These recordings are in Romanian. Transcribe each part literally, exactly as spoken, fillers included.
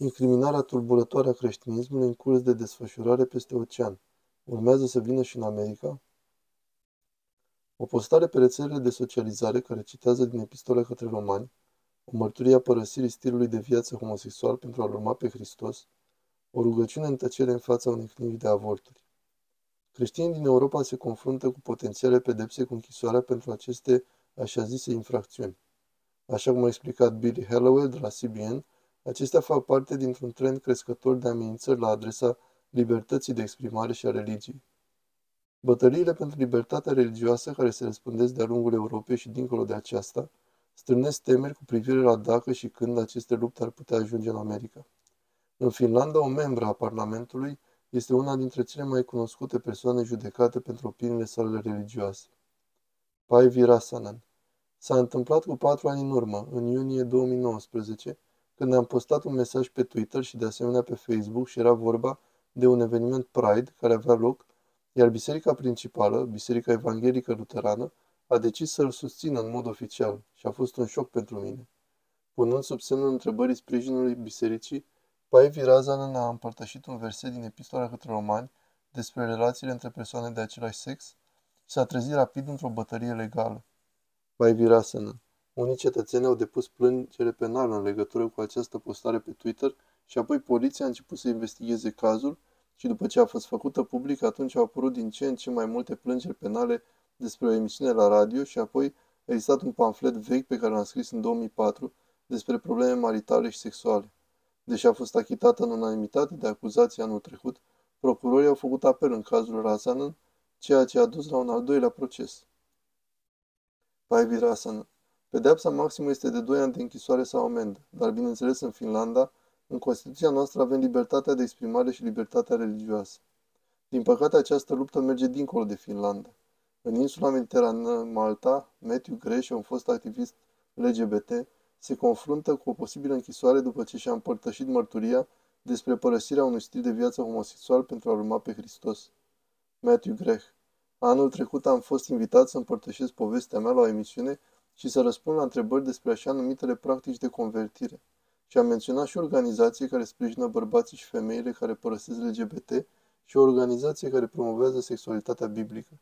Incriminarea tulburătoare a creștinismului în curs de desfășurare peste ocean. Urmează să vină și în America? O postare pe rețelele de socializare care citează din Epistola către Romani, o mărturie a părăsirii stilului de viață homosexual pentru a-L urma pe Hristos, o rugăciune în tăcere în fața unei clinici de avorturi. Creștinii din Europa se confruntă cu potențiale pedepse cu închisoarea pentru aceste așa zise infracțiuni. Așa cum a explicat Billy Hallowell de la C B N, acestea fac parte dintr-un trend crescător de amenințări la adresa libertății de exprimare și a religiei. Bătăliile pentru libertatea religioasă care se răspândesc de-a lungul Europei și dincolo de aceasta strânesc temeri cu privire la dacă și când aceste lupte ar putea ajunge în America. În Finlanda, o membră a Parlamentului este una dintre cele mai cunoscute persoane judecate pentru opiniile sale religioase. Päivi Räsänen. S-a întâmplat cu patru ani în urmă, în iunie două mii nouăsprezece, când am postat un mesaj pe Twitter și de asemenea pe Facebook și era vorba de un eveniment Pride care avea loc, iar biserica principală, Biserica Evanghelică Luterană, a decis să-l susțină în mod oficial și a fost un șoc pentru mine. Punând sub semnul întrebării sprijinului bisericii, Päivi Räsänen a împărtășit un verset din Epistola către Romani despre relațiile între persoane de același sex și s-a trezit rapid într-o bătălie legală. Päivi Räsänen. Unii cetățeni au depus plângere penală în legătură cu această postare pe Twitter și apoi poliția a început să investigheze cazul și după ce a fost făcută publică, atunci au apărut din ce în ce mai multe plângeri penale despre o emisiune la radio și apoi a existat un pamflet vechi pe care l-am scris în două mii patru despre probleme maritale și sexuale. Deși a fost achitată în unanimitate de acuzații anul trecut, procurorii au făcut apel în cazul Räsänen, ceea ce a dus la un al doilea proces. Päivi Räsänen. Pedeapsa maximă este de doi ani de închisoare sau amendă, dar bineînțeles în Finlanda, în Constituția noastră avem libertatea de exprimare și libertatea religioasă. Din păcate, această luptă merge dincolo de Finlanda. În insula mediterană Malta, Matthew Grech, un fost activist L G B T, se confruntă cu o posibilă închisoare după ce și-a împărtășit mărturia despre părăsirea unui stil de viață homosexual pentru a urma pe Hristos. Matthew Grech. Anul trecut am fost invitat să împărtășesc povestea mea la o emisiune și să răspund la întrebări despre așa numitele practici de convertire. Și am menționat și organizații care sprijină bărbații și femeile care părăsesc L G B T și o organizație care promovează sexualitatea biblică.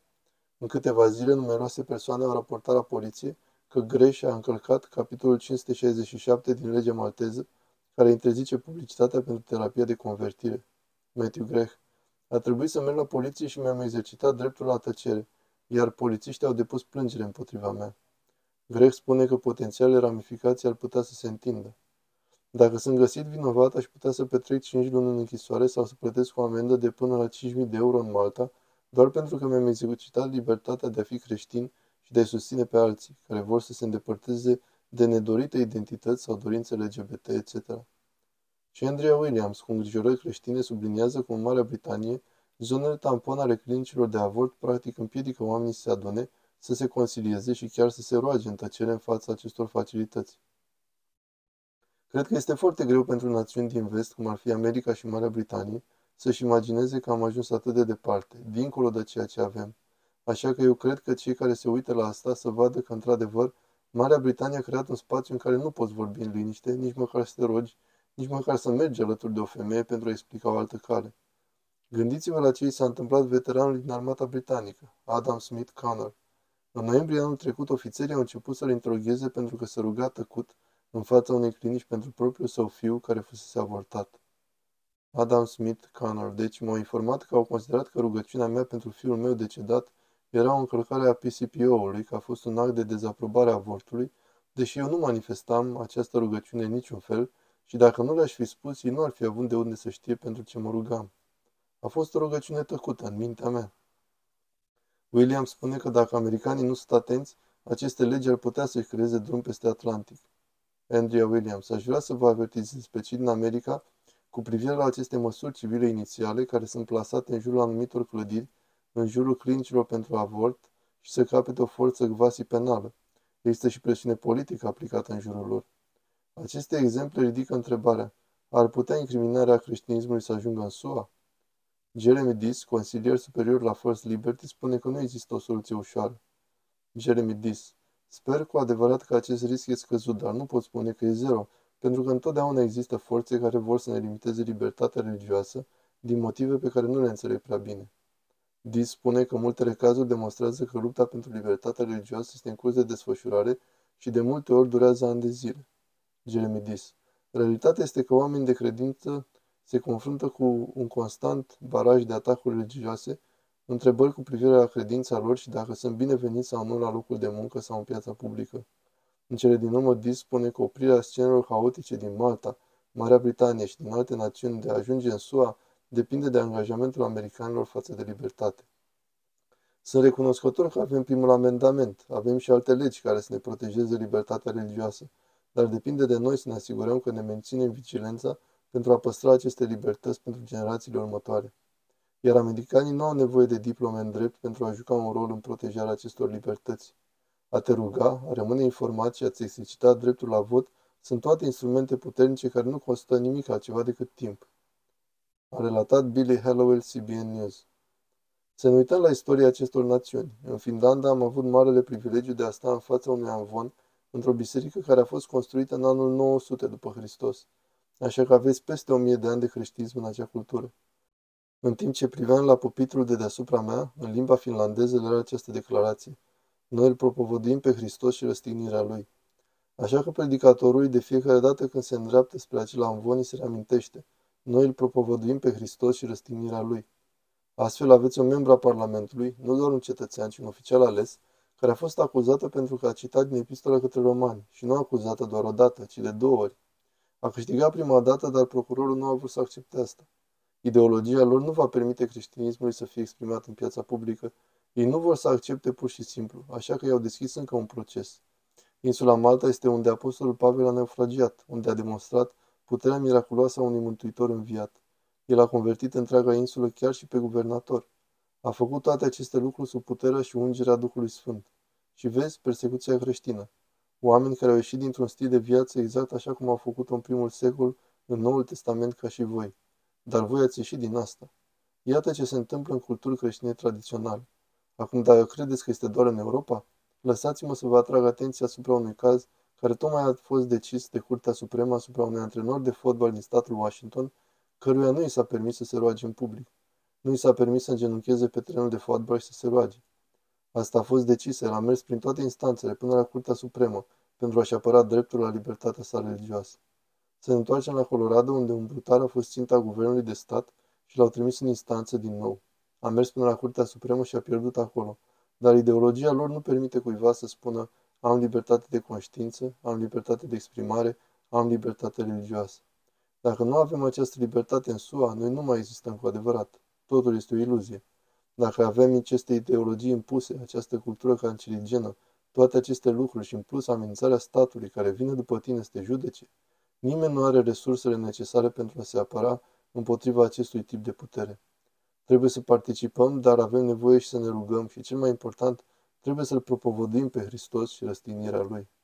În câteva zile, numeroase persoane au raportat la poliție că Grech a încălcat capitolul cinci sute șaizeci și șapte din legea malteză, care interzice publicitatea pentru terapia de convertire. Matthew Grech. A trebuit să merg la poliție și mi-am exercitat dreptul la tăcere, iar polițiștii au depus plângere împotriva mea. Grech spune că potențiale ramificații ar putea să se întindă. Dacă sunt găsit vinovat, aș putea să petrec cinci luni în închisoare sau să plătesc o amendă de până la cinci mii de euro în Malta, doar pentru că mi-am exercitat libertatea de a fi creștin și de a-i susține pe alții, care vor să se îndepărteze de nedorite identități sau dorințe L G B T, et cetera. Și Andrea Williams, cu îngrijorări creștine, subliniază că în Marea Britanie, zonele tampon ale clinicilor de avort practic împiedică oamenii să se adune, să se concilieze și chiar să se roage în tăcere în fața acestor facilități. Cred că este foarte greu pentru națiuni din vest, cum ar fi America și Marea Britanie, să-și imagineze că am ajuns atât de departe, dincolo de ceea ce avem. Așa că eu cred că cei care se uită la asta să vadă că, într-adevăr, Marea Britanie a creat un spațiu în care nu poți vorbi în liniște, nici măcar să te rogi, nici măcar să mergi alături de o femeie pentru a explica o altă cale. Gândiți-vă la ce i s-a întâmplat veteranul din armata britanică, Adam Smith Connor. În noiembrie anul trecut, ofițerii au început să-l interogheze pentru că se ruga tăcut în fața unei clinici pentru propriul său fiu care fusese avortat. Adam Smith Connor, deci, m-au informat că au considerat că rugăciunea mea pentru fiul meu decedat era o încălcare a P C P O-ului, că a fost un act de dezaprobare a avortului, deși eu nu manifestam această rugăciune în niciun fel și dacă nu le-aș fi spus, ei nu ar fi avut de unde să știe pentru ce mă rugam. A fost o rugăciune tăcută în mintea mea. William spune că dacă americanii nu sunt atenți, aceste legi ar putea să-i creeze drum peste Atlantic. Andrea Williams, aș vrea să vă avertizez pe cei din America cu privire la aceste măsuri civile inițiale care sunt plasate în jurul anumitor clădiri, în jurul clinicilor pentru avort și să capete o forță gvasi penală. Există și presiune politică aplicată în jurul lor. Aceste exemple ridică întrebarea, ar putea incriminarea creștinismului să ajungă în S U A? Jeremy Diss, consilier superior la First Liberty, spune că nu există o soluție ușoară. Jeremy Diss. Sper cu adevărat că acest risc e scăzut, dar nu pot spune că e zero, pentru că întotdeauna există forțe care vor să ne limiteze libertatea religioasă din motive pe care nu le înțeleg prea bine. Diss spune că multele cazuri demonstrează că lupta pentru libertatea religioasă este în curs de desfășurare și de multe ori durează ani de zile. Jeremy Diss: realitatea este că oamenii de credință se confruntă cu un constant baraj de atacuri religioase, întrebări cu privire la credința lor și dacă sunt bineveniți sau nu la locul de muncă sau în piața publică. În cele din urmă, Diss spune că oprirea scenelor haotice din Malta, Marea Britanie și din alte națiuni de a ajunge în S U A depinde de angajamentul americanilor față de libertate. Sunt recunoscător că avem primul amendament, avem și alte legi care să ne protejeze libertatea religioasă, dar depinde de noi să ne asigurăm că ne menținem vigilența pentru a păstra aceste libertăți pentru generațiile următoare. Iar americanii nu au nevoie de diplome în drept pentru a juca un rol în protejarea acestor libertăți. A te ruga, a rămâne informat și a-ți exercita dreptul la vot sunt toate instrumente puternice care nu costă nimic altceva decât timp. A relatat Billy Hallowell, C B N News. Să ne uităm la istoria acestor națiuni. În Finlanda am avut marele privilegiu de a sta în fața unui amvon într-o biserică care a fost construită în anul nouă sute după Hristos, așa că aveți peste o mie de ani de creștinism în acea cultură. În timp ce priveam la pupitrul de deasupra mea, în limba finlandeză era această declarație: noi îl propovăduim pe Hristos și răstignirea Lui. Așa că predicatorului de fiecare dată când se îndreaptă spre acel amvon îi se reamintește: noi îl propovăduim pe Hristos și răstignirea Lui. Astfel aveți o membră a Parlamentului, nu doar un cetățean, ci un oficial ales, care a fost acuzată pentru că a citat din epistola către romani și nu acuzată doar o dată, ci de două ori. A câștigat prima dată, dar procurorul nu a vrut să accepte asta. Ideologia lor nu va permite creștinismului să fie exprimat în piața publică. Ei nu vor să accepte pur și simplu, așa că i-au deschis încă un proces. Insula Malta este unde apostolul Pavel a naufragiat, unde a demonstrat puterea miraculoasă a unui mântuitor înviat. El a convertit întreaga insulă chiar și pe guvernator. A făcut toate aceste lucruri sub puterea și ungerea Duhului Sfânt. Și vezi persecuția creștină. Oameni care au ieșit dintr-un stil de viață exact așa cum au făcut-o în primul secol, în Noul Testament, ca și voi. Dar voi ați ieșit din asta. Iată ce se întâmplă în culturi creștine tradiționale. Acum, dacă credeți că este doar în Europa, lăsați-mă să vă atrag atenția asupra unui caz care tocmai a fost decis de Curtea Supremă asupra unui antrenor de fotbal din statul Washington, căruia nu i s-a permis să se roage în public. Nu i s-a permis să îngenuncheze pe terenul de fotbal și să se roage. Asta a fost decis, el a mers prin toate instanțele până la Curtea Supremă pentru a-și apăra dreptul la libertatea sa religioasă. Se întoarcem la Colorado, unde un brutar a fost ținta guvernului de stat și l-au trimis în instanță din nou. A mers până la Curtea Supremă și a pierdut acolo, dar ideologia lor nu permite cuiva să spună: am libertate de conștiință, am libertate de exprimare, am libertate religioasă. Dacă nu avem această libertate în S U A, noi nu mai existăm cu adevărat. Totul este o iluzie. Dacă avem aceste ideologii impuse, această cultură cancerigenă, toate aceste lucruri și în plus amenințarea statului care vine după tine să te judece, nimeni nu are resursele necesare pentru a se apăra împotriva acestui tip de putere. Trebuie să participăm, dar avem nevoie și să ne rugăm și, cel mai important, trebuie să-L propovăduim pe Hristos și răstignirea Lui.